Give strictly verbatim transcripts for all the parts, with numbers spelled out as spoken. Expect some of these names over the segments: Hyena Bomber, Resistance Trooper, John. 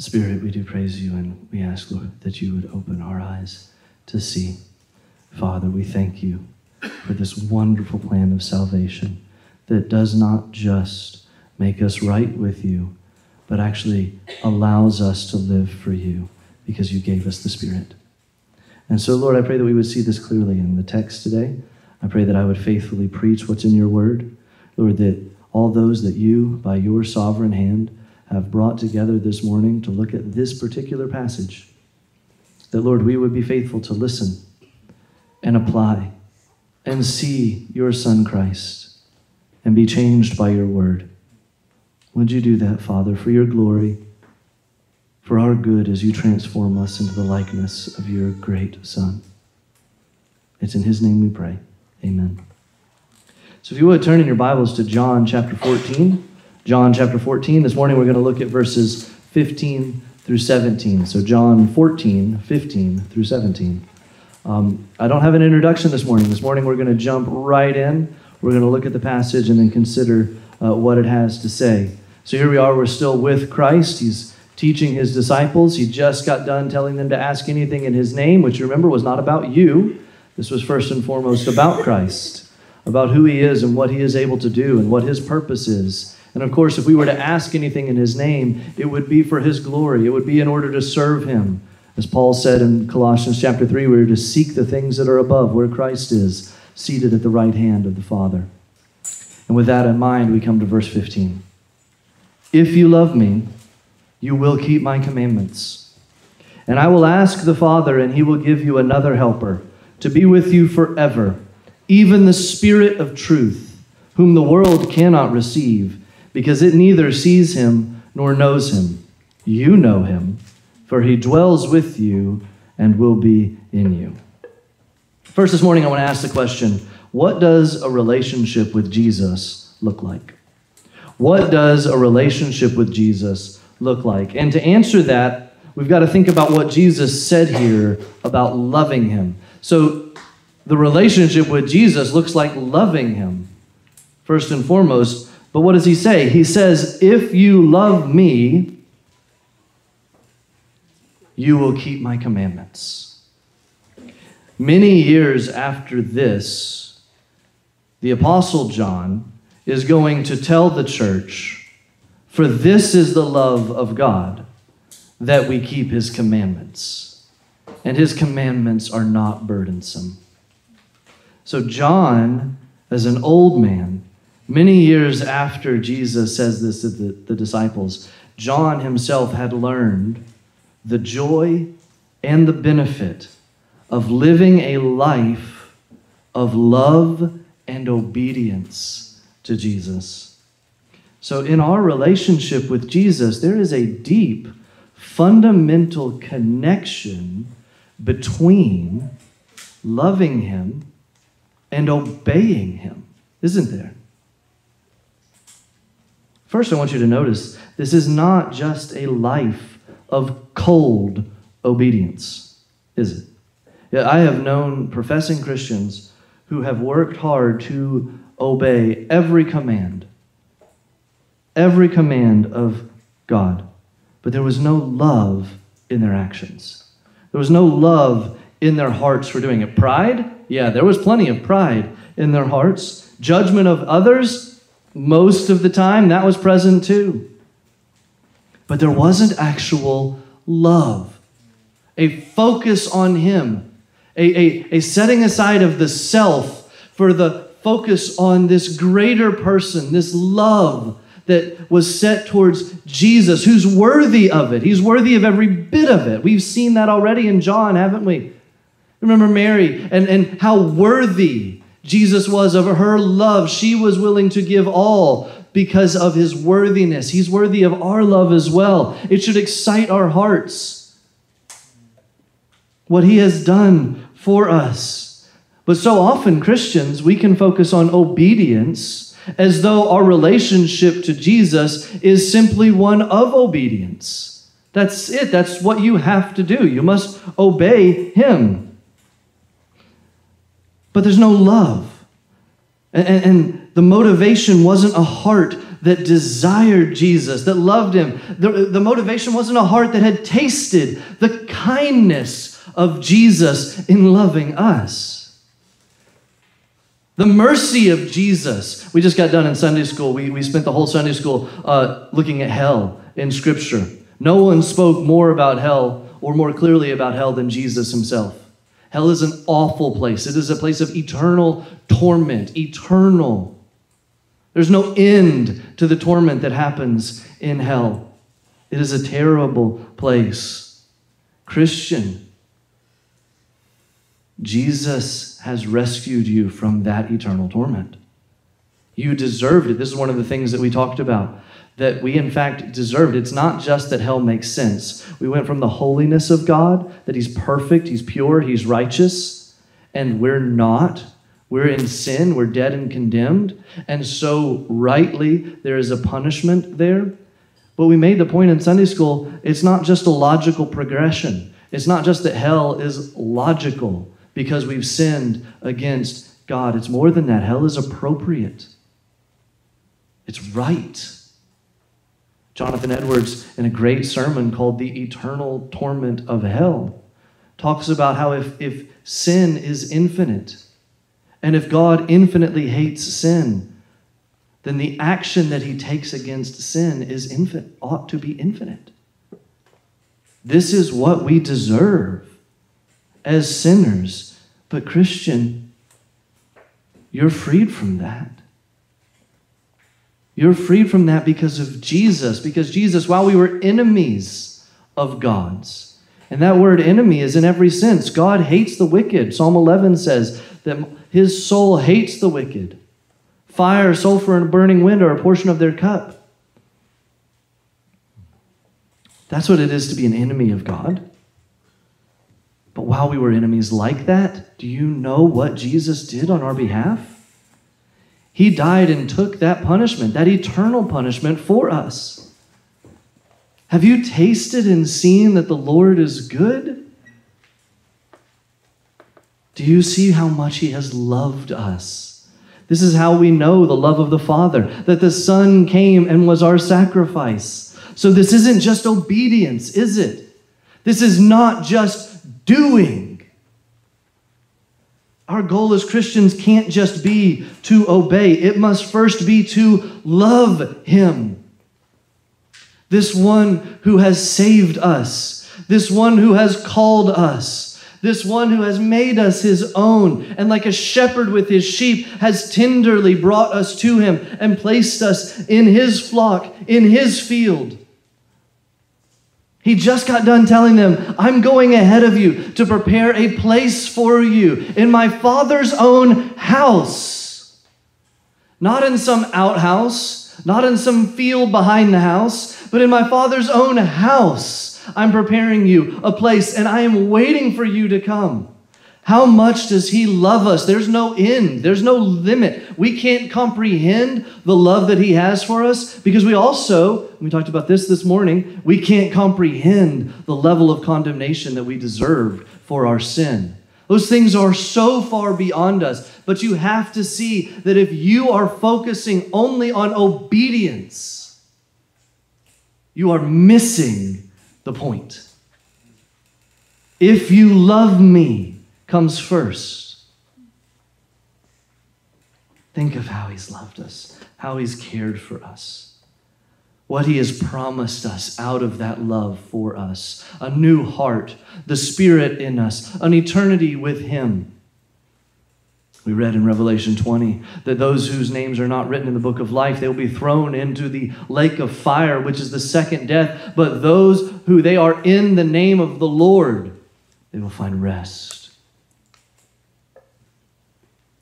Spirit, we do praise you, and we ask, Lord, that you would open our eyes to see. Father, we thank you for this wonderful plan of salvation that does not just make us right with you, but actually allows us to live for you because you gave us the Spirit. And so, Lord, I pray that we would see this clearly in the text today. I pray that I would faithfully preach what's in your word. Lord, that all those that you, by your sovereign hand, have brought together this morning to look at this particular passage, that, Lord, we would be faithful to listen and apply and see your Son Christ and be changed by your word. Would you do that, Father, for your glory, for our good, as you transform us into the likeness of your great Son. It's in his name we pray. Amen. So if you would turn in your Bibles to John chapter fourteen. John chapter fourteen. This morning we're going to look at verses fifteen through seventeen. So John fourteen, fifteen through seventeen. Um, I don't have an introduction this morning. This morning we're going to jump right in. We're going to look at the passage and then consider uh, what it has to say. So here we are. We're still with Christ. He's teaching his disciples. He just got done telling them to ask anything in his name, which, remember, was not about you. This was first and foremost about Christ, about who he is and what he is able to do and what his purpose is. And of course, if we were to ask anything in his name, it would be for his glory. It would be in order to serve him. As Paul said in Colossians chapter three, we are to seek the things that are above, where Christ is, seated at the right hand of the Father. And with that in mind, we come to verse fifteen. If you love me, you will keep my commandments. And I will ask the Father, and he will give you another helper to be with you forever, even the Spirit of truth, whom the world cannot receive, because it neither sees him nor knows him. You know him, for he dwells with you and will be in you. First, this morning, I want to ask the question, what does a relationship with Jesus look like? What does a relationship with Jesus look like? look like? And to answer that, we've got to think about what Jesus said here about loving him. So the relationship with Jesus looks like loving him, first and foremost. But what does he say? He says, if you love me, you will keep my commandments. Many years after this, the Apostle John is going to tell the church, for this is the love of God, that we keep his commandments. And his commandments are not burdensome. So John, as an old man, many years after Jesus says this to the, the disciples, John himself had learned the joy and the benefit of living a life of love and obedience to Jesus. So in our relationship with Jesus, there is a deep, fundamental connection between loving him and obeying him, isn't there? First, I want you to notice this is not just a life of cold obedience, is it? Yeah, I have known professing Christians who have worked hard to obey every command every command of God, but there was no love in their actions. There was no love in their hearts for doing it. Pride? Yeah, there was plenty of pride in their hearts. Judgment of others? Most of the time, that was present too. But there wasn't actual love, a focus on him, a, a, a setting aside of the self for the focus on this greater person, this love that was set towards Jesus, who's worthy of it. He's worthy of every bit of it. We've seen that already in John, haven't we? Remember Mary and, and how worthy Jesus was of her love. She was willing to give all because of his worthiness. He's worthy of our love as well. It should excite our hearts, what he has done for us. But so often, Christians, we can focus on obedience as though our relationship to Jesus is simply one of obedience. That's it. That's what you have to do. You must obey him. But there's no love. And, and the motivation wasn't a heart that desired Jesus, that loved him. The, the motivation wasn't a heart that had tasted the kindness of Jesus in loving us. The mercy of Jesus. We just got done in Sunday school. We, we spent the whole Sunday school uh, looking at hell in Scripture. No one spoke more about hell or more clearly about hell than Jesus himself. Hell is an awful place. It is a place of eternal torment, eternal. There's no end to the torment that happens in hell. It is a terrible place. Christian, Jesus has rescued you from that eternal torment. You deserved it. This is one of the things that we talked about, that we in fact deserved. It's not just that hell makes sense. We went from the holiness of God, that he's perfect, he's pure, he's righteous, and we're not. We're in sin, we're dead and condemned, and so rightly there is a punishment there. But we made the point in Sunday school, it's not just a logical progression. It's not just that hell is logical because we've sinned against God. It's more than that. Hell is appropriate. It's right. Jonathan Edwards, in a great sermon called The Eternal Torment of Hell, talks about how if, if sin is infinite, and if God infinitely hates sin, then the action that he takes against sin is infinite, ought to be infinite. This is what we deserve as sinners. But Christian, you're freed from that. You're freed from that because of Jesus. Because Jesus, while we were enemies of God's, and that word enemy is in every sense. God hates the wicked. Psalm eleven says that his soul hates the wicked. Fire, sulfur, and burning wind are a portion of their cup. That's what it is to be an enemy of God. But while we were enemies like that, do you know what Jesus did on our behalf? He died and took that punishment, that eternal punishment for us. Have you tasted and seen that the Lord is good? Do you see how much he has loved us? This is how we know the love of the Father, that the Son came and was our sacrifice. So this isn't just obedience, is it? This is not just doing. Our goal as Christians can't just be to obey. It must first be to love him. This one who has saved us. This one who has called us. This one who has made us his own. And like a shepherd with his sheep, has tenderly brought us to him and placed us in his flock, in his field. He just got done telling them, I'm going ahead of you to prepare a place for you in my Father's own house. Not in some outhouse, not in some field behind the house, but in my Father's own house. I'm preparing you a place and I am waiting for you to come. How much does he love us? There's no end. There's no limit. We can't comprehend the love that he has for us because we also, we talked about this this morning, we can't comprehend the level of condemnation that we deserve for our sin. Those things are so far beyond us, but you have to see that if you are focusing only on obedience, you are missing the point. If you love me, comes first. Think of how he's loved us, how he's cared for us, what he has promised us out of that love for us, a new heart, the Spirit in us, an eternity with him. We read in Revelation twenty that those whose names are not written in the book of life, they will be thrown into the lake of fire, which is the second death. But those who they are in the name of the Lord, they will find rest.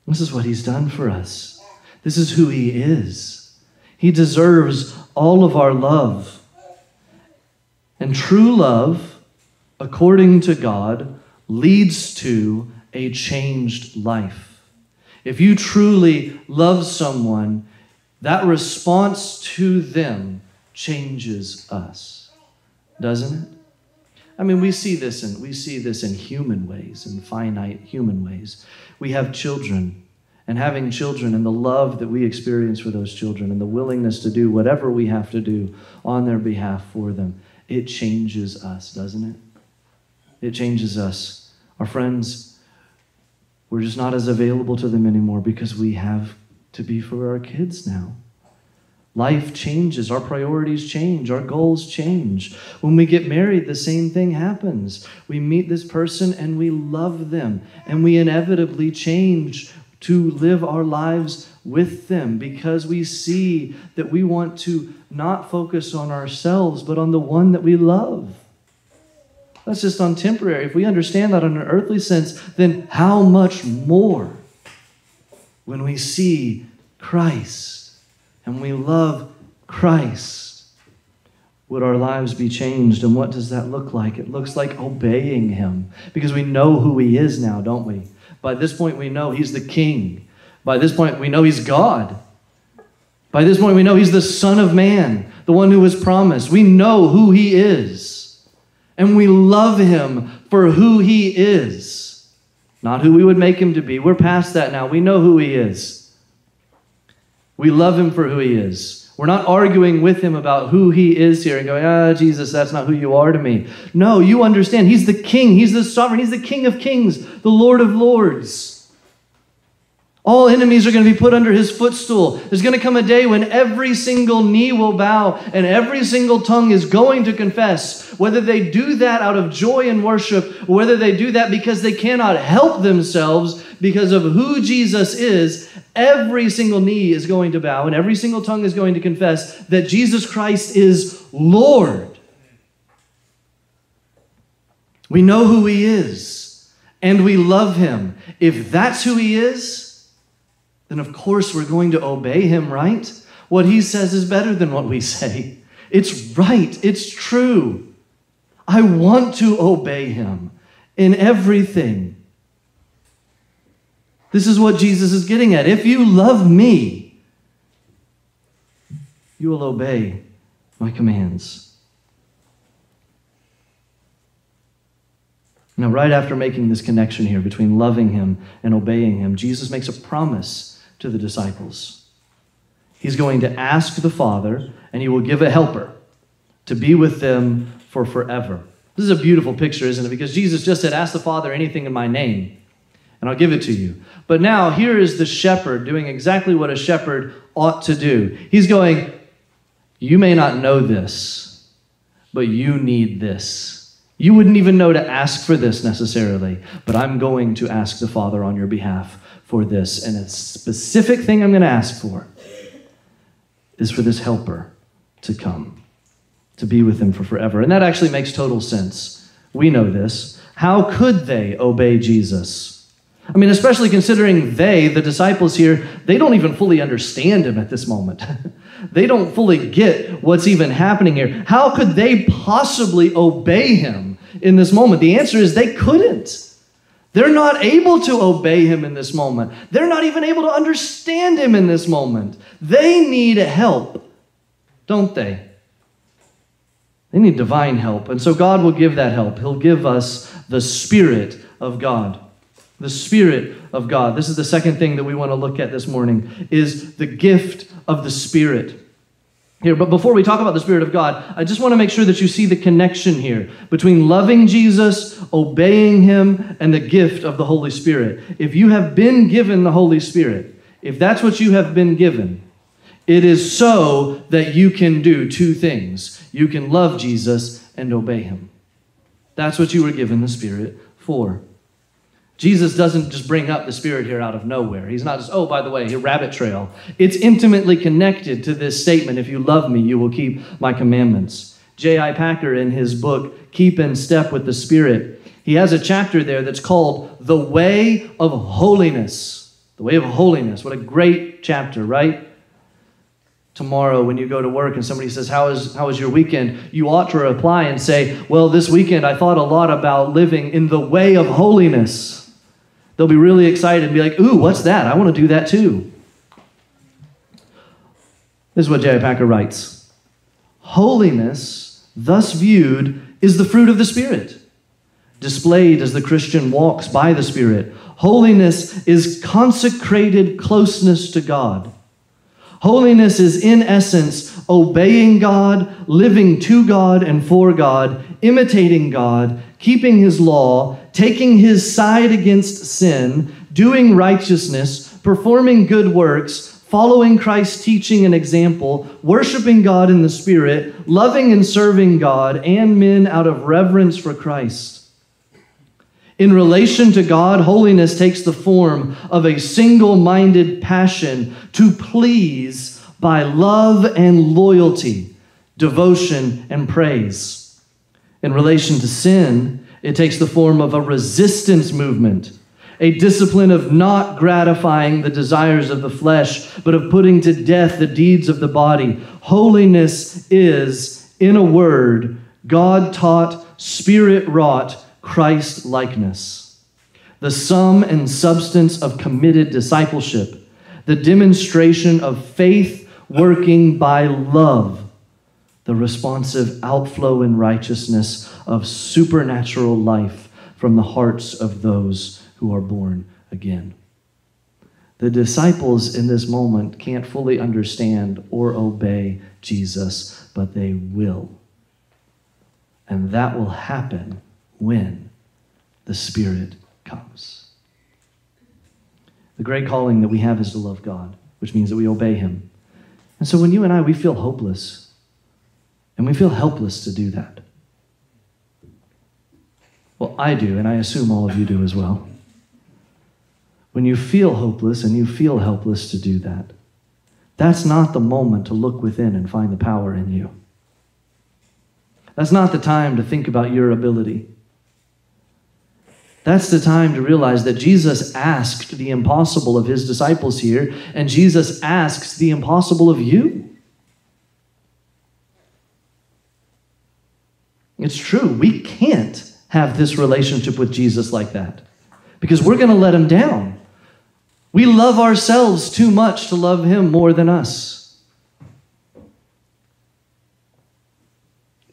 This is what he's done for us. This is who he is. He deserves all of our love. And true love, according to God, leads to a changed life. If you truly love someone, that response to them changes us, doesn't it? I mean, we see this in, we see this in human ways, in finite human ways. We have children, and having children and the love that we experience for those children and the willingness to do whatever we have to do on their behalf for them, it changes us, doesn't it? It changes us. Our friends, we're just not as available to them anymore because we have to be for our kids now. Life changes, our priorities change, our goals change. When we get married, the same thing happens. We meet this person and we love them, and we inevitably change to live our lives with them because we see that we want to not focus on ourselves, but on the one that we love. That's just on temporary. If we understand that on an earthly sense, then how much more when we see Christ and we love Christ, would our lives be changed? And what does that look like? It looks like obeying him, because we know who he is now, don't we? By this point, we know he's the king. By this point, we know he's God. By this point, we know he's the Son of Man, the one who was promised. We know who he is, and we love him for who he is, not who we would make him to be. We're past that now. We know who he is. We love him for who he is. We're not arguing with him about who he is here and going, ah, Jesus, that's not who you are to me. No, you understand. He's the king. He's the sovereign. He's the King of Kings, the Lord of Lords. All enemies are going to be put under his footstool. There's going to come a day when every single knee will bow and every single tongue is going to confess, whether they do that out of joy and worship, or whether they do that because they cannot help themselves because of who Jesus is. Every single knee is going to bow and every single tongue is going to confess that Jesus Christ is Lord. We know who he is and we love him. If that's who he is, then of course we're going to obey him, right? What he says is better than what we say. It's right. It's true. I want to obey him in everything. This is what Jesus is getting at. If you love me, you will obey my commands. Now, right after making this connection here between loving him and obeying him, Jesus makes a promise to the disciples. He's going to ask the Father, and he will give a helper to be with them for forever. This is a beautiful picture, isn't it? Because Jesus just said, ask the Father anything in my name, and I'll give it to you. But now here is the shepherd doing exactly what a shepherd ought to do. He's going, you may not know this, but you need this. You wouldn't even know to ask for this necessarily, but I'm going to ask the Father on your behalf for this. And a specific thing I'm going to ask for is for this helper to come, to be with him for forever. And that actually makes total sense. We know this. How could they obey Jesus? I mean, especially considering they, the disciples here, they don't even fully understand him at this moment. They don't fully get what's even happening here. How could they possibly obey him in this moment? The answer is they couldn't. They're not able to obey him in this moment. They're not even able to understand him in this moment. They need help, don't they? They need divine help. And so God will give that help. He'll give us the Spirit of God. The Spirit of God. This is the second thing that we want to look at this morning, is the gift of the Spirit. Here, but before we talk about the Spirit of God, I just want to make sure that you see the connection here between loving Jesus, obeying him, and the gift of the Holy Spirit. If you have been given the Holy Spirit, if that's what you have been given, it is so that you can do two things. You can love Jesus and obey him. That's what you were given the Spirit for. Jesus doesn't just bring up the Spirit here out of nowhere. He's not just, oh, by the way, a rabbit trail. It's intimately connected to this statement, if you love me, you will keep my commandments. J I Packer, in his book, Keep in Step with the Spirit, he has a chapter there that's called The Way of Holiness. The Way of Holiness. What a great chapter, right? Tomorrow when you go to work and somebody says, how is, how is your weekend? You ought to reply and say, well, this weekend I thought a lot about living in the way of holiness. They'll be really excited and be like, ooh, what's that? I want to do that too. This is what J I Packer writes. Holiness, thus viewed, is the fruit of the Spirit. displayed as the Christian walks by the Spirit. Holiness is consecrated closeness to God. Holiness is, in essence, obeying God, living to God and for God, imitating God, keeping His law, taking His side against sin, doing righteousness, performing good works, following Christ's teaching and example, worshiping God in the Spirit, loving and serving God and men out of reverence for Christ. In relation to God, holiness takes the form of a single-minded passion to please by love and loyalty, devotion and praise. In relation to sin, it takes the form of a resistance movement, a discipline of not gratifying the desires of the flesh, but of putting to death the deeds of the body. Holiness is, in a word, God-taught, Spirit-wrought, Christ-likeness, the sum and substance of committed discipleship, the demonstration of faith working by love, the responsive outflow in righteousness of supernatural life from the hearts of those who are born again. The disciples in this moment can't fully understand or obey Jesus, but they will. And that will happen when the Spirit comes. The great calling that we have is to love God, which means that we obey Him. And so when you and I, we feel hopeless, and we feel helpless to do that. Well, I do, and I assume all of you do as well. When you feel hopeless and you feel helpless to do that, that's not the moment to look within and find the power in you. That's not the time to think about your ability. That's the time to realize that Jesus asked the impossible of His disciples here, and Jesus asks the impossible of you. It's true, we can't have this relationship with Jesus like that, because we're going to let Him down. We love ourselves too much to love Him more than us.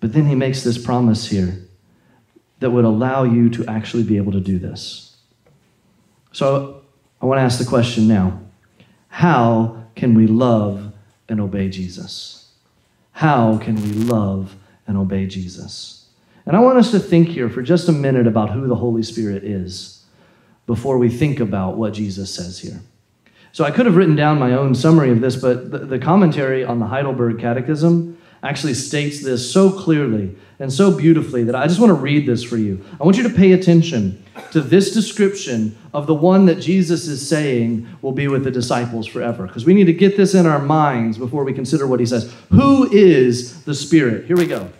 But then He makes this promise here that would allow you to actually be able to do this. So I want to ask the question now. How can we love and obey Jesus? How can we love and obey Jesus? And I want us to think here for just a minute about who the Holy Spirit is, before we think about what Jesus says here. So I could have written down my own summary of this, but the, the commentary on the Heidelberg Catechism actually states this so clearly and so beautifully that I just want to read this for you. I want you to pay attention to this description of the one that Jesus is saying will be with the disciples forever, because we need to get this in our minds before we consider what He says. Who is the Spirit? Here we go.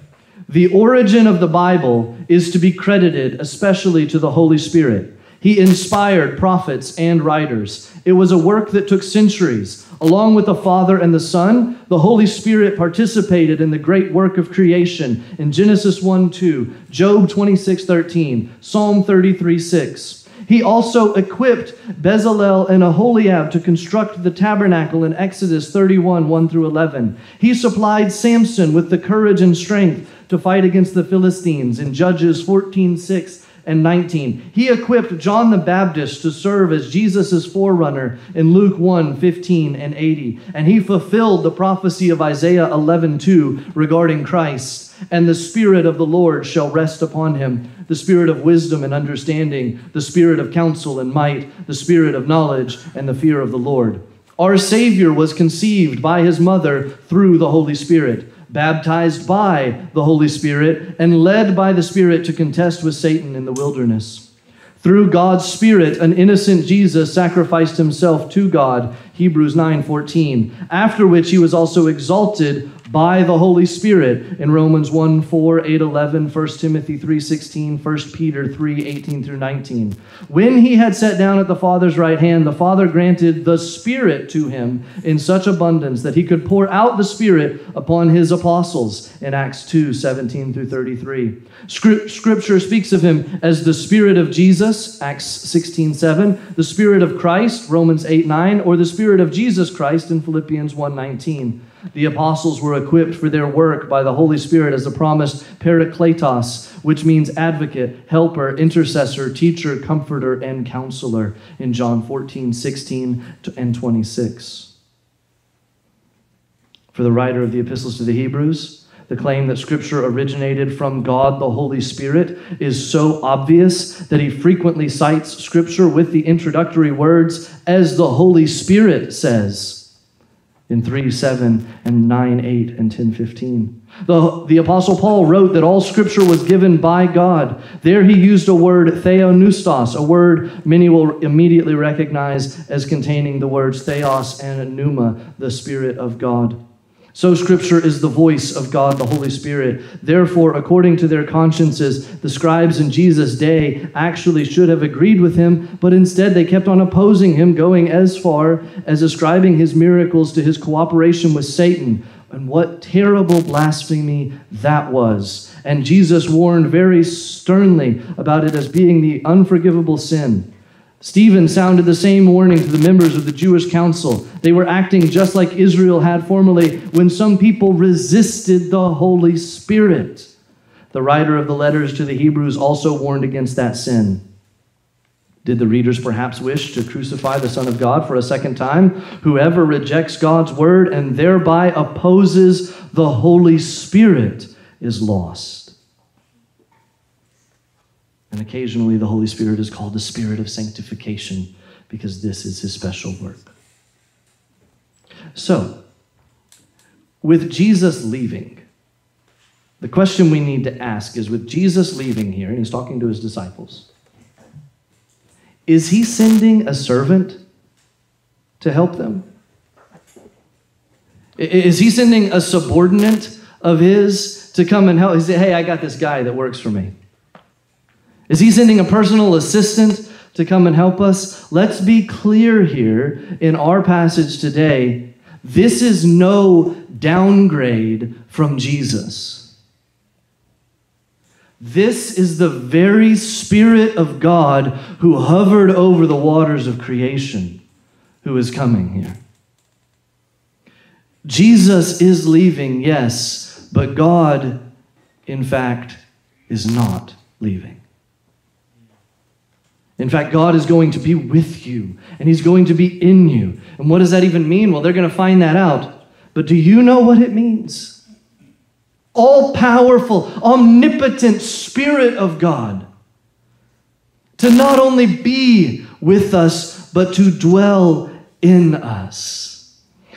The origin of the Bible is to be credited especially to the Holy Spirit. He inspired prophets and writers. It was a work that took centuries. Along with the Father and the Son, the Holy Spirit participated in the great work of creation in Genesis one two, Job twenty-six thirteen, Psalm thirty-three six. He also equipped Bezalel and Aholiab to construct the tabernacle in Exodus thirty-one one through eleven. He supplied Samson with the courage and strength to fight against the Philistines in Judges fourteen six and nineteen. He equipped John the Baptist to serve as Jesus' forerunner in Luke one fifteen and eighty. And He fulfilled the prophecy of Isaiah eleven two regarding Christ. And the Spirit of the Lord shall rest upon Him, the Spirit of wisdom and understanding, the Spirit of counsel and might, the Spirit of knowledge and the fear of the Lord. Our Savior was conceived by His mother through the Holy Spirit, baptized by the Holy Spirit, and led by the Spirit to contest with Satan in the wilderness. Through God's Spirit, an innocent Jesus sacrificed Himself to God, Hebrews nine fourteen, after which He was also exalted by the Holy Spirit in Romans one four, eight eleven, First Timothy three sixteen, First Peter three eighteen through nineteen. When He had sat down at the Father's right hand, the Father granted the Spirit to Him in such abundance that He could pour out the Spirit upon His apostles in Acts two seventeen through thirty-three. Script, scripture speaks of Him as the Spirit of Jesus, Acts sixteen seven, the Spirit of Christ, Romans eight nine, or the Spirit of Jesus Christ in Philippians one nineteen. The apostles were equipped for their work by the Holy Spirit as the promised Parakletos, which means advocate, helper, intercessor, teacher, comforter, and counselor in John fourteen, sixteen, and twenty-six. For the writer of the epistles to the Hebrews, the claim that Scripture originated from God the Holy Spirit is so obvious that he frequently cites Scripture with the introductory words, as the Holy Spirit says, in three, seven, and nine, eight, and ten, fifteen. The, the Apostle Paul wrote that all Scripture was given by God. There he used a word, theonoustos, a word many will immediately recognize as containing the words theos and pneuma, the Spirit of God. So Scripture is the voice of God, the Holy Spirit. Therefore, according to their consciences, the scribes in Jesus' day actually should have agreed with him, but instead they kept on opposing him, going as far as ascribing his miracles to his cooperation with Satan. And what terrible blasphemy that was. And Jesus warned very sternly about it as being the unforgivable sin. Stephen sounded the same warning to the members of the Jewish council. They were acting just like Israel had formerly when some people resisted the Holy Spirit. The writer of the letters to the Hebrews also warned against that sin. Did the readers perhaps wish to crucify the Son of God for a second time? Whoever rejects God's word and thereby opposes the Holy Spirit is lost. And occasionally the Holy Spirit is called the Spirit of sanctification because this is his special work. So, with Jesus leaving, the question we need to ask is, with Jesus leaving here, and he's talking to his disciples, is he sending a servant to help them? Is he sending a subordinate of his to come and help? He said, hey, I got this guy that works for me. Is he sending a personal assistant to come and help us? Let's be clear here in our passage today. This is no downgrade from Jesus. This is the very Spirit of God who hovered over the waters of creation who is coming here. Jesus is leaving, yes, but God, in fact, is not leaving. In fact, God is going to be with you, and he's going to be in you. And what does that even mean? Well, they're going to find that out. But do you know what it means? All-powerful, omnipotent Spirit of God to not only be with us, but to dwell in us.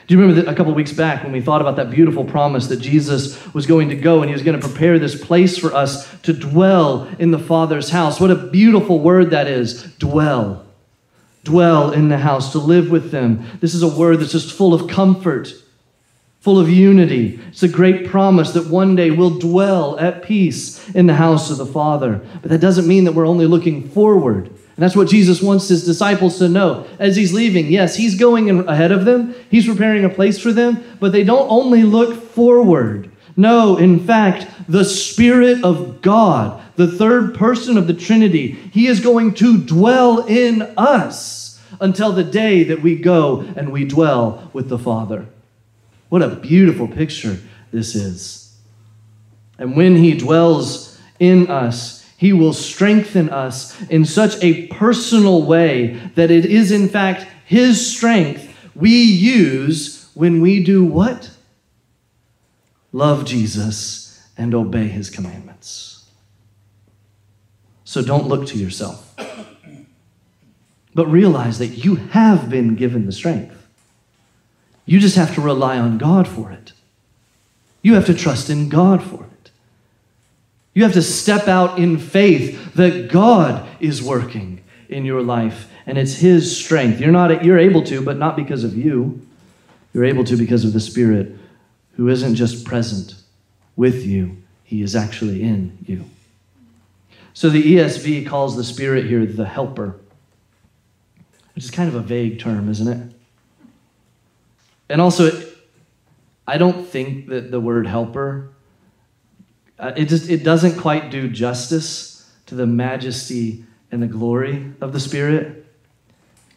Do you remember that a couple weeks back when we thought about that beautiful promise that Jesus was going to go and he was going to prepare this place for us to dwell in the Father's house? What a beautiful word that is, dwell. Dwell in the house, to live with them. This is a word that's just full of comfort, full of unity. It's a great promise that one day we'll dwell at peace in the house of the Father. But that doesn't mean that we're only looking forward. And that's what Jesus wants his disciples to know as he's leaving. Yes, he's going ahead of them. He's preparing a place for them, but they don't only look forward. No, in fact, the Spirit of God, the third person of the Trinity, he is going to dwell in us until the day that we go and we dwell with the Father. What a beautiful picture this is. And when he dwells in us, he will strengthen us in such a personal way that it is, in fact, his strength we use when we do what? Love Jesus and obey his commandments. So don't look to yourself, but realize that you have been given the strength. You just have to rely on God for it. You have to trust in God for it. You have to step out in faith that God is working in your life, and it's his strength. You're not you're able to, but not because of you. You're able to because of the Spirit, who isn't just present with you. He is actually in you. So the E S V calls the Spirit here the helper, which is kind of a vague term, isn't it? And also, I don't think that the word helper Uh, it just it doesn't quite do justice to the majesty and the glory of the Spirit.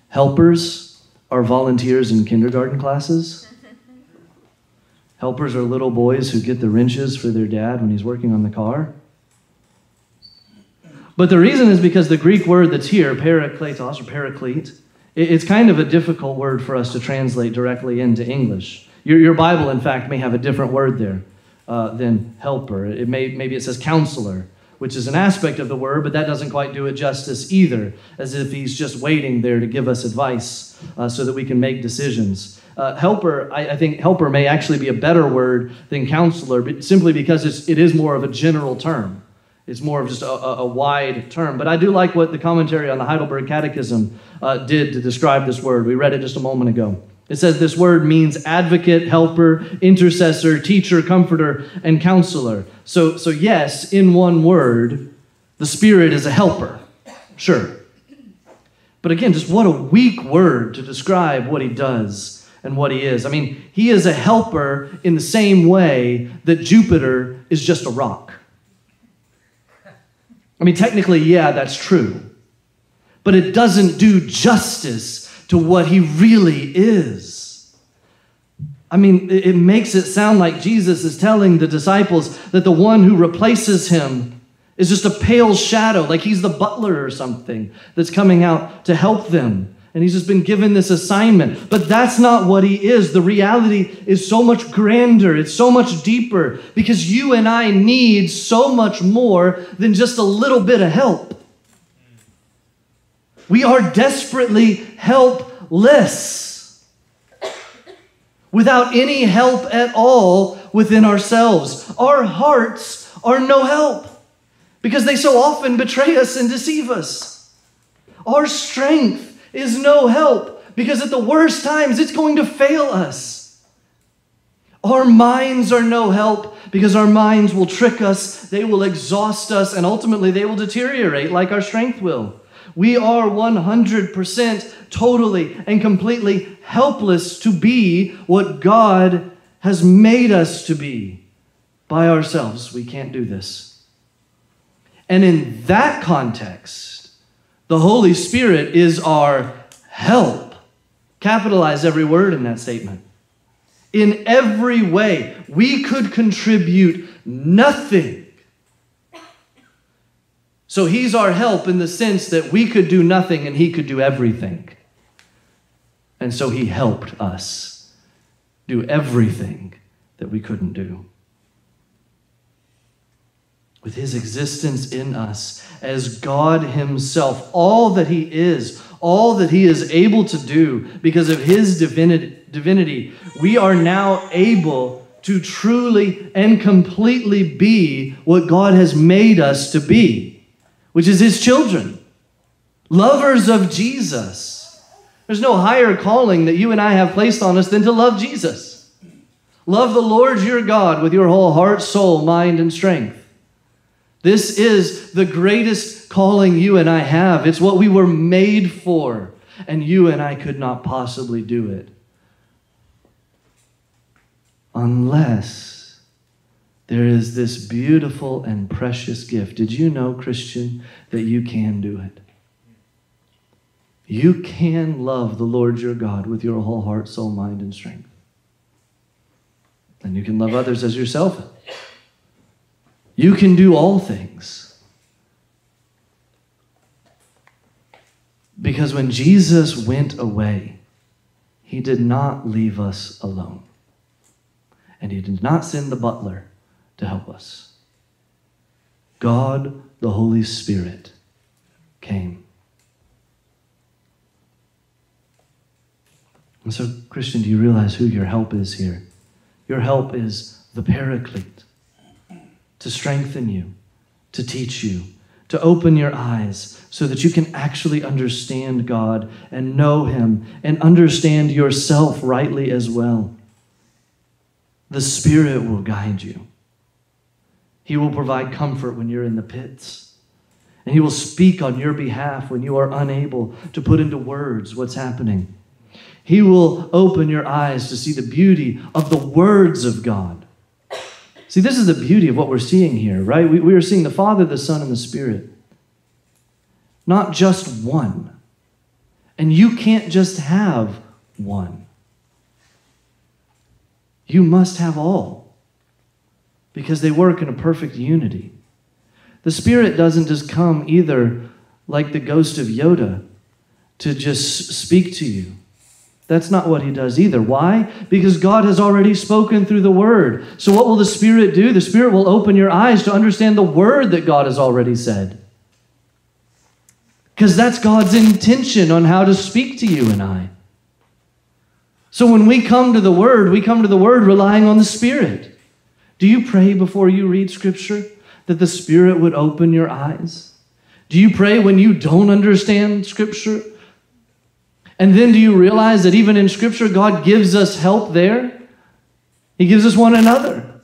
Helpers are volunteers in kindergarten classes. Helpers are little boys who get the wrenches for their dad when he's working on the car. But the reason is because the Greek word that's here, parakletos or paraclete, it's kind of a difficult word for us to translate directly into English. Your, your Bible, in fact, may have a different word there uh, than helper. It may, maybe it says counselor, which is an aspect of the word, but that doesn't quite do it justice either, as if he's just waiting there to give us advice uh, so that we can make decisions. Uh, helper, I, I think helper may actually be a better word than counselor, but simply because it's, it is more of a general term. It's more of just a, a wide term. But I do like what the commentary on the Heidelberg Catechism uh, did to describe this word. We read it just a moment ago. It says this word means advocate, helper, intercessor, teacher, comforter, and counselor. So, so yes, in one word, the Spirit is a helper, sure. But again, just what a weak word to describe what he does and what he is. I mean, he is a helper in the same way that Jupiter is just a rock. I mean, technically, yeah, that's true, but it doesn't do justice to what he really is. I mean, it makes it sound like Jesus is telling the disciples that the one who replaces him is just a pale shadow, like he's the butler or something that's coming out to help them. And he's just been given this assignment. But that's not what he is. The reality is so much grander. It's so much deeper because you and I need so much more than just a little bit of help. We are desperately helpless without any help at all within ourselves. Our hearts are no help because they so often betray us and deceive us. Our strength is no help because at the worst times it's going to fail us. Our minds are no help because our minds will trick us, they will exhaust us, and ultimately they will deteriorate like our strength will. We are one hundred percent totally and completely helpless to be what God has made us to be. By ourselves, we can't do this. And in that context, the Holy Spirit is our help. Capitalize every word in that statement. In every way, we could contribute nothing. So he's our help in the sense that we could do nothing and he could do everything. And so he helped us do everything that we couldn't do. With his existence in us as God himself, all that he is, all that he is able to do because of his divinity, we are now able to truly and completely be what God has made us to be, which is his children, lovers of Jesus. There's no higher calling that you and I have placed on us than to love Jesus. Love the Lord your God with your whole heart, soul, mind, and strength. This is the greatest calling you and I have. It's what we were made for, and you and I could not possibly do it unless there is this beautiful and precious gift. Did you know, Christian, that you can do it? You can love the Lord your God with your whole heart, soul, mind, and strength. And you can love others as yourself. You can do all things. Because when Jesus went away, he did not leave us alone. And he did not send the butler to help us. God, the Holy Spirit, came. And so, Christian, do you realize who your help is here? Your help is the Paraclete. To strengthen you, to teach you, to open your eyes so that you can actually understand God and know him and understand yourself rightly as well. The Spirit will guide you. He will provide comfort when you're in the pits. And he will speak on your behalf when you are unable to put into words what's happening. He will open your eyes to see the beauty of the words of God. See, this is the beauty of what we're seeing here, right? We, we are seeing the Father, the Son, and the Spirit. Not just one. And you can't just have one. You must have all, because they work in a perfect unity. The Spirit doesn't just come either like the ghost of Yoda to just speak to you. That's not what he does either. Why? Because God has already spoken through the Word. So what will the Spirit do? The Spirit will open your eyes to understand the Word that God has already said. Because that's God's intention on how to speak to you and I. So when we come to the Word, we come to the Word relying on the Spirit. Do you pray before you read Scripture that the Spirit would open your eyes? Do you pray when you don't understand Scripture? And then do you realize that even in Scripture, God gives us help there? He gives us one another.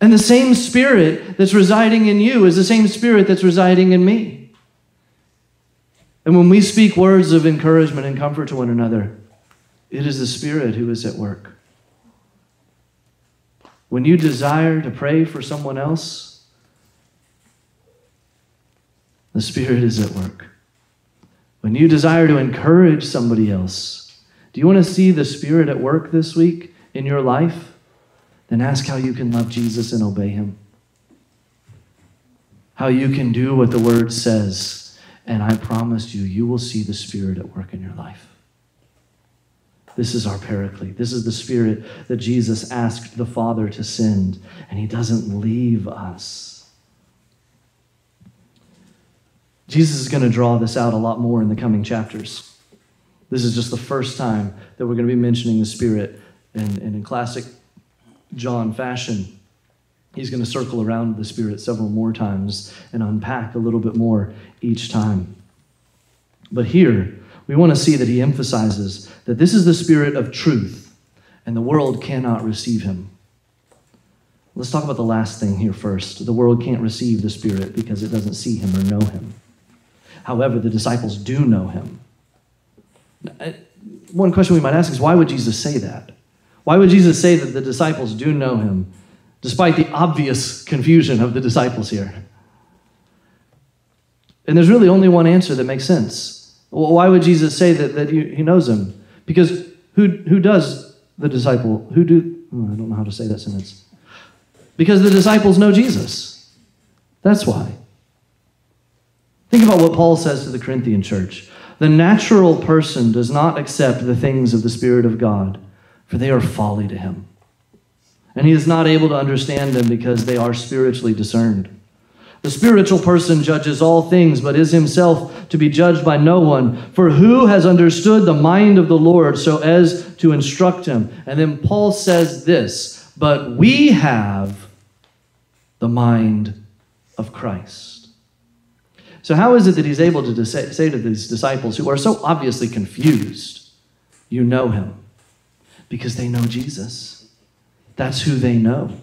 And the same Spirit that's residing in you is the same Spirit that's residing in me. And when we speak words of encouragement and comfort to one another, it is the Spirit who is at work. When you desire to pray for someone else, the Spirit is at work. When you desire to encourage somebody else, do you want to see the Spirit at work this week in your life? Then ask how you can love Jesus and obey Him. How you can do what the Word says. And I promise you, you will see the Spirit at work in your life. This is our Paraclete. This is the Spirit that Jesus asked the Father to send, and He doesn't leave us. Jesus is going to draw this out a lot more in the coming chapters. This is just the first time that we're going to be mentioning the Spirit, and, and in classic John fashion, he's going to circle around the Spirit several more times and unpack a little bit more each time. But here, we want to see that he emphasizes that this is the Spirit of truth, and the world cannot receive him. Let's talk about the last thing here first. The world can't receive the Spirit because it doesn't see him or know him. However, the disciples do know him. One question we might ask is, why would Jesus say that? Why would Jesus say that the disciples do know him, despite the obvious confusion of the disciples here? And there's really only one answer that makes sense. Well, why would Jesus say that, that he knows him? Because who, who does the disciple, who do, oh, I don't know how to say that sentence. Because the disciples know Jesus. That's why. Think about what Paul says to the Corinthian church. The natural person does not accept the things of the Spirit of God, for they are folly to him. And he is not able to understand them because they are spiritually discerned. The spiritual person judges all things, but is himself to be judged by no one. For who has understood the mind of the Lord so as to instruct him? And then Paul says this, but we have the mind of Christ. So how is it that he's able to say to these disciples who are so obviously confused, you know him? Because they know Jesus. That's who they know.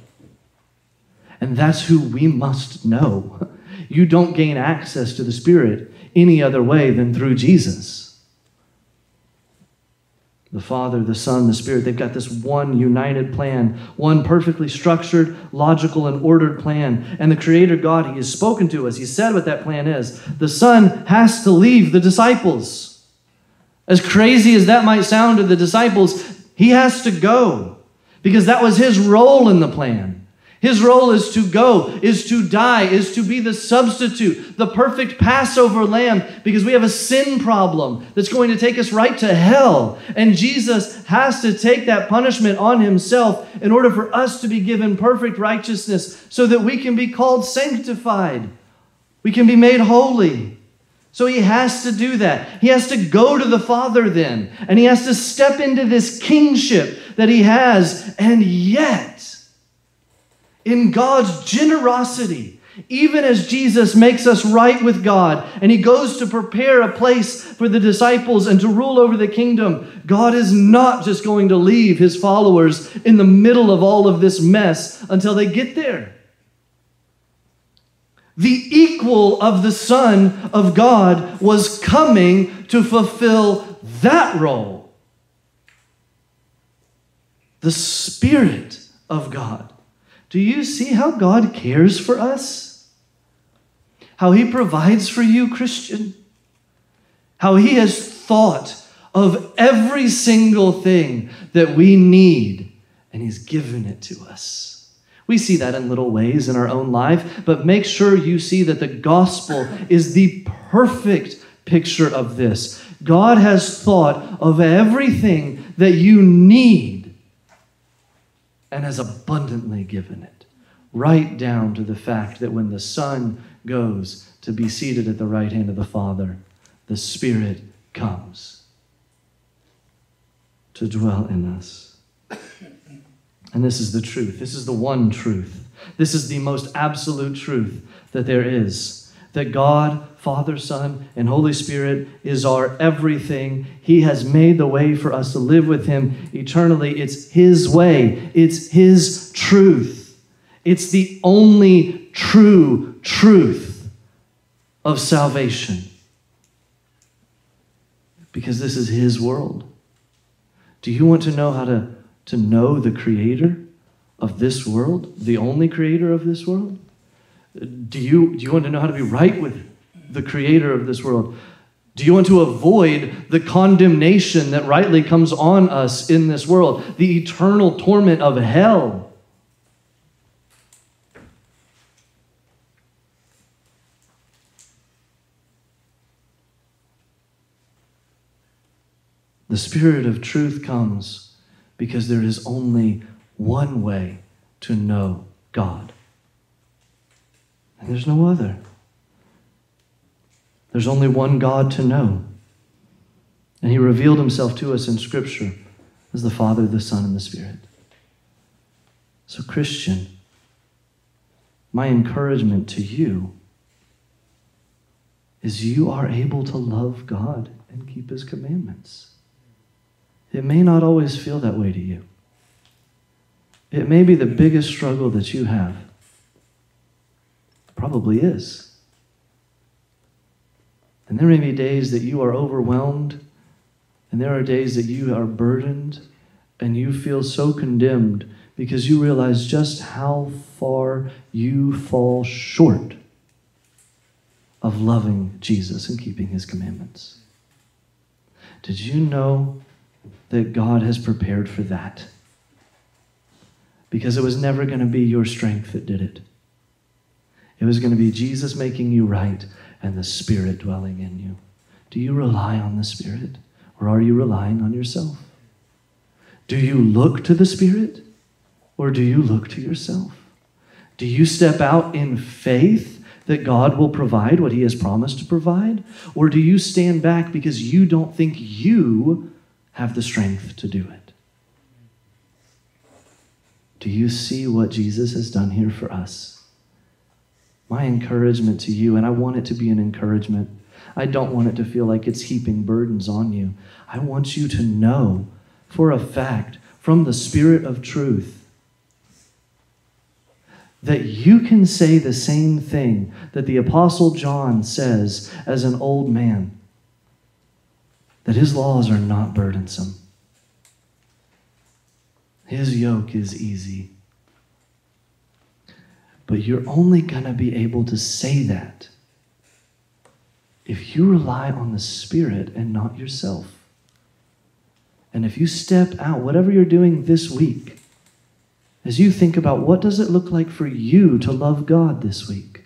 And that's who we must know. You don't gain access to the Spirit any other way than through Jesus. The Father, the Son, the Spirit, they've got this one united plan, one perfectly structured, logical, and ordered plan. And the Creator God, He has spoken to us. He said what that plan is. The Son has to leave the disciples. As crazy as that might sound to the disciples, He has to go because that was His role in the plan. His role is to go, is to die, is to be the substitute, the perfect Passover lamb, because we have a sin problem that's going to take us right to hell. And Jesus has to take that punishment on himself in order for us to be given perfect righteousness so that we can be called sanctified. We can be made holy. So he has to do that. He has to go to the Father then, and he has to step into this kingship that he has, and yet, in God's generosity, even as Jesus makes us right with God and he goes to prepare a place for the disciples and to rule over the kingdom, God is not just going to leave his followers in the middle of all of this mess until they get there. The equal of the Son of God was coming to fulfill that role. The Spirit of God. Do you see how God cares for us? How he provides for you, Christian? How he has thought of every single thing that we need and he's given it to us. We see that in little ways in our own life, but make sure you see that the gospel is the perfect picture of this. God has thought of everything that you need and has abundantly given it, right down to the fact that when the Son goes to be seated at the right hand of the Father, the Spirit comes to dwell in us. And this is the truth. This is the one truth. This is the most absolute truth that there is, that God, Father, Son, and Holy Spirit is our everything. He has made the way for us to live with him eternally. It's his way. It's his truth. It's the only true truth of salvation, because this is his world. Do you want to know how to to know the creator of this world, the only creator of this world? Do you, do you want to know how to be right with the creator of this world? Do you want to avoid the condemnation that rightly comes on us in this world, the eternal torment of hell? The Spirit of truth comes because there is only one way to know God, and there's no other. There's only one God to know. And he revealed himself to us in Scripture as the Father, the Son, and the Spirit. So, Christian, my encouragement to you is you are able to love God and keep his commandments. It may not always feel that way to you. It may be the biggest struggle that you have. It probably is. And there may be days that you are overwhelmed, and there are days that you are burdened, and you feel so condemned because you realize just how far you fall short of loving Jesus and keeping his commandments. Did you know that God has prepared for that? Because it was never going to be your strength that did it. It was going to be Jesus making you right and the Spirit dwelling in you. Do you rely on the Spirit, or are you relying on yourself? Do you look to the Spirit, or do you look to yourself? Do you step out in faith that God will provide what he has promised to provide, or do you stand back because you don't think you have the strength to do it? Do you see what Jesus has done here for us? My encouragement to you, and I want it to be an encouragement. I don't want it to feel like it's heaping burdens on you. I want you to know for a fact from the Spirit of truth that you can say the same thing that the Apostle John says as an old man, that his laws are not burdensome. His yoke is easy. But you're only going to be able to say that if you rely on the Spirit and not yourself. And if you step out, whatever you're doing this week, as you think about what does it look like for you to love God this week?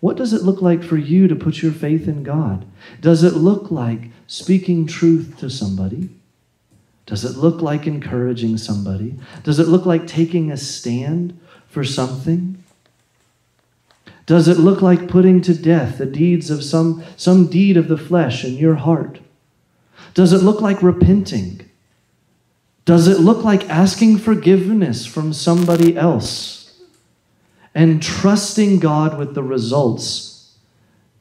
What does it look like for you to put your faith in God? Does it look like speaking truth to somebody? Does it look like encouraging somebody? Does it look like taking a stand for something? Does it look like putting to death the deeds of some, some deed of the flesh in your heart? Does it look like repenting? Does it look like asking forgiveness from somebody else and trusting God with the results?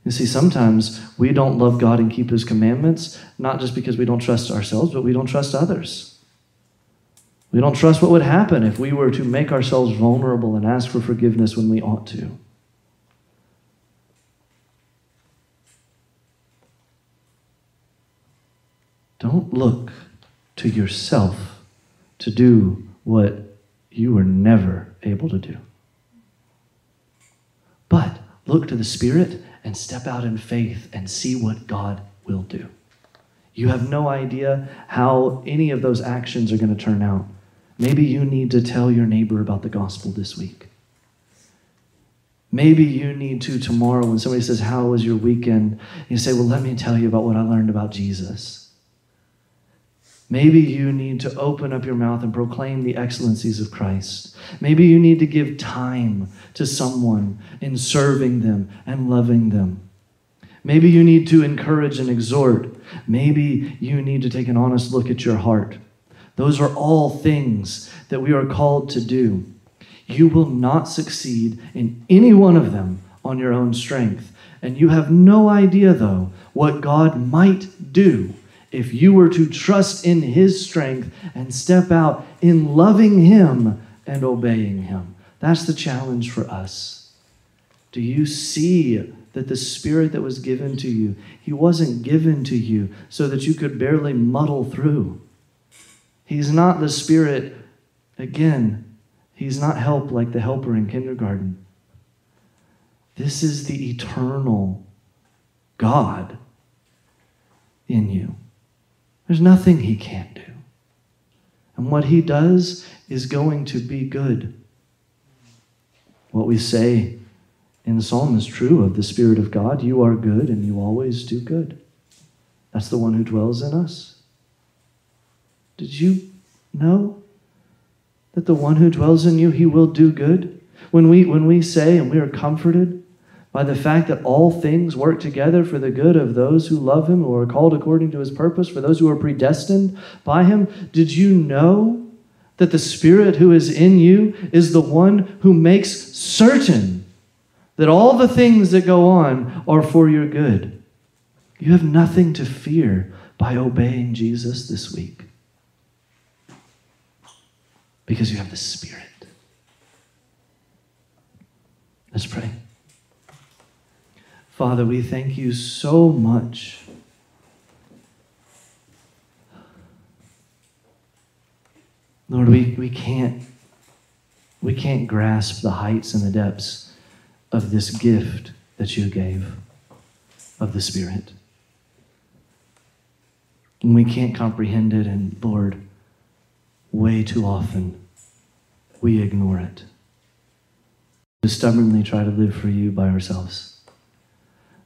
You see, sometimes we don't love God and keep his commandments, not just because we don't trust ourselves, but we don't trust others. We don't trust what would happen if we were to make ourselves vulnerable and ask for forgiveness when we ought to. Don't look to yourself to do what you were never able to do. But look to the Spirit and step out in faith and see what God will do. You have no idea how any of those actions are going to turn out, Maybe you need to tell your neighbor about the gospel this week. Maybe you need to tomorrow when somebody says, how was your weekend? You say, well, let me tell you about what I learned about Jesus. Maybe you need to open up your mouth and proclaim the excellencies of Christ. Maybe you need to give time to someone in serving them and loving them. Maybe you need to encourage and exhort. Maybe you need to take an honest look at your heart. Those are all things that we are called to do. You will not succeed in any one of them on your own strength. And you have no idea, though, what God might do if you were to trust in His strength and step out in loving Him and obeying Him. That's the challenge for us. Do you see that the Spirit that was given to you, He wasn't given to you so that you could barely muddle through? He's not the Spirit, again, He's not help like the helper in kindergarten. This is the eternal God in you. There's nothing He can't do. And what He does is going to be good. What we say in the Psalm is true of the Spirit of God. You are good and you always do good. That's the one who dwells in us. Did you know that the one who dwells in you, He will do good? When we, when we say and we are comforted by the fact that all things work together for the good of those who love Him, who are called according to His purpose, for those who are predestined by Him. Did you know that the Spirit who is in you is the one who makes certain that all the things that go on are for your good? You have nothing to fear by obeying Jesus this week, because you have the Spirit. Let's pray. Father, we thank You so much Lord, we, we can't we can't grasp the heights and the depths of this gift that You gave of the Spirit, and we can't comprehend it, and Lord, way too often we ignore it. We stubbornly try to live for You by ourselves.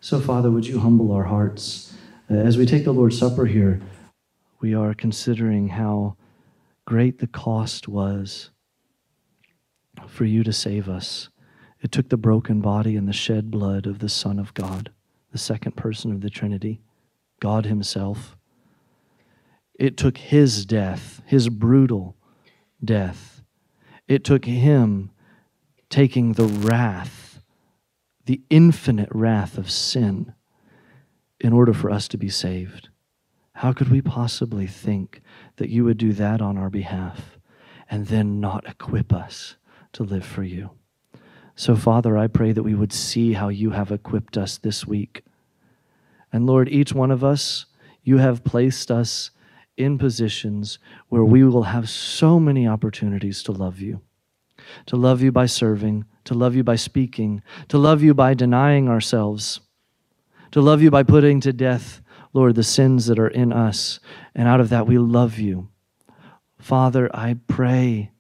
So, Father, would You humble our hearts? As we take the Lord's Supper here, we are considering how great the cost was for You to save us. It took the broken body and the shed blood of the Son of God, the second person of the Trinity, God Himself. It took His death, His brutal death. It took Him taking the wrath, the infinite wrath of sin, in order for us to be saved. How could we possibly think that You would do that on our behalf and then not equip us to live for You? So, Father, I pray that we would see how You have equipped us this week. And Lord, each one of us, You have placed us in positions where we will have so many opportunities to love You. To love You by serving, to love You by speaking, to love You by denying ourselves, to love You by putting to death, Lord, the sins that are in us, and out of that we love You. Father, I pray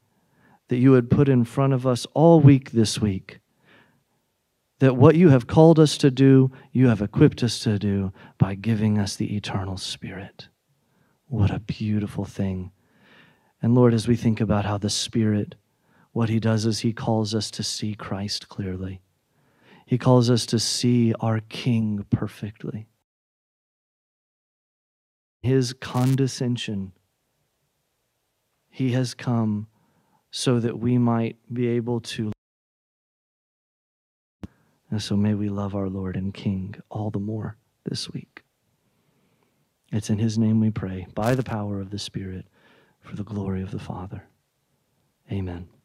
that You would put in front of us all week this week that what You have called us to do, You have equipped us to do by giving us the eternal Spirit. What a beautiful thing. And Lord, as we think about how the Spirit, what He does is He calls us to see Christ clearly. He calls us to see our King perfectly. His condescension, He has come so that we might be able to. And so may we love our Lord and King all the more this week. It's in His name we pray, by the power of the Spirit, for the glory of the Father. Amen.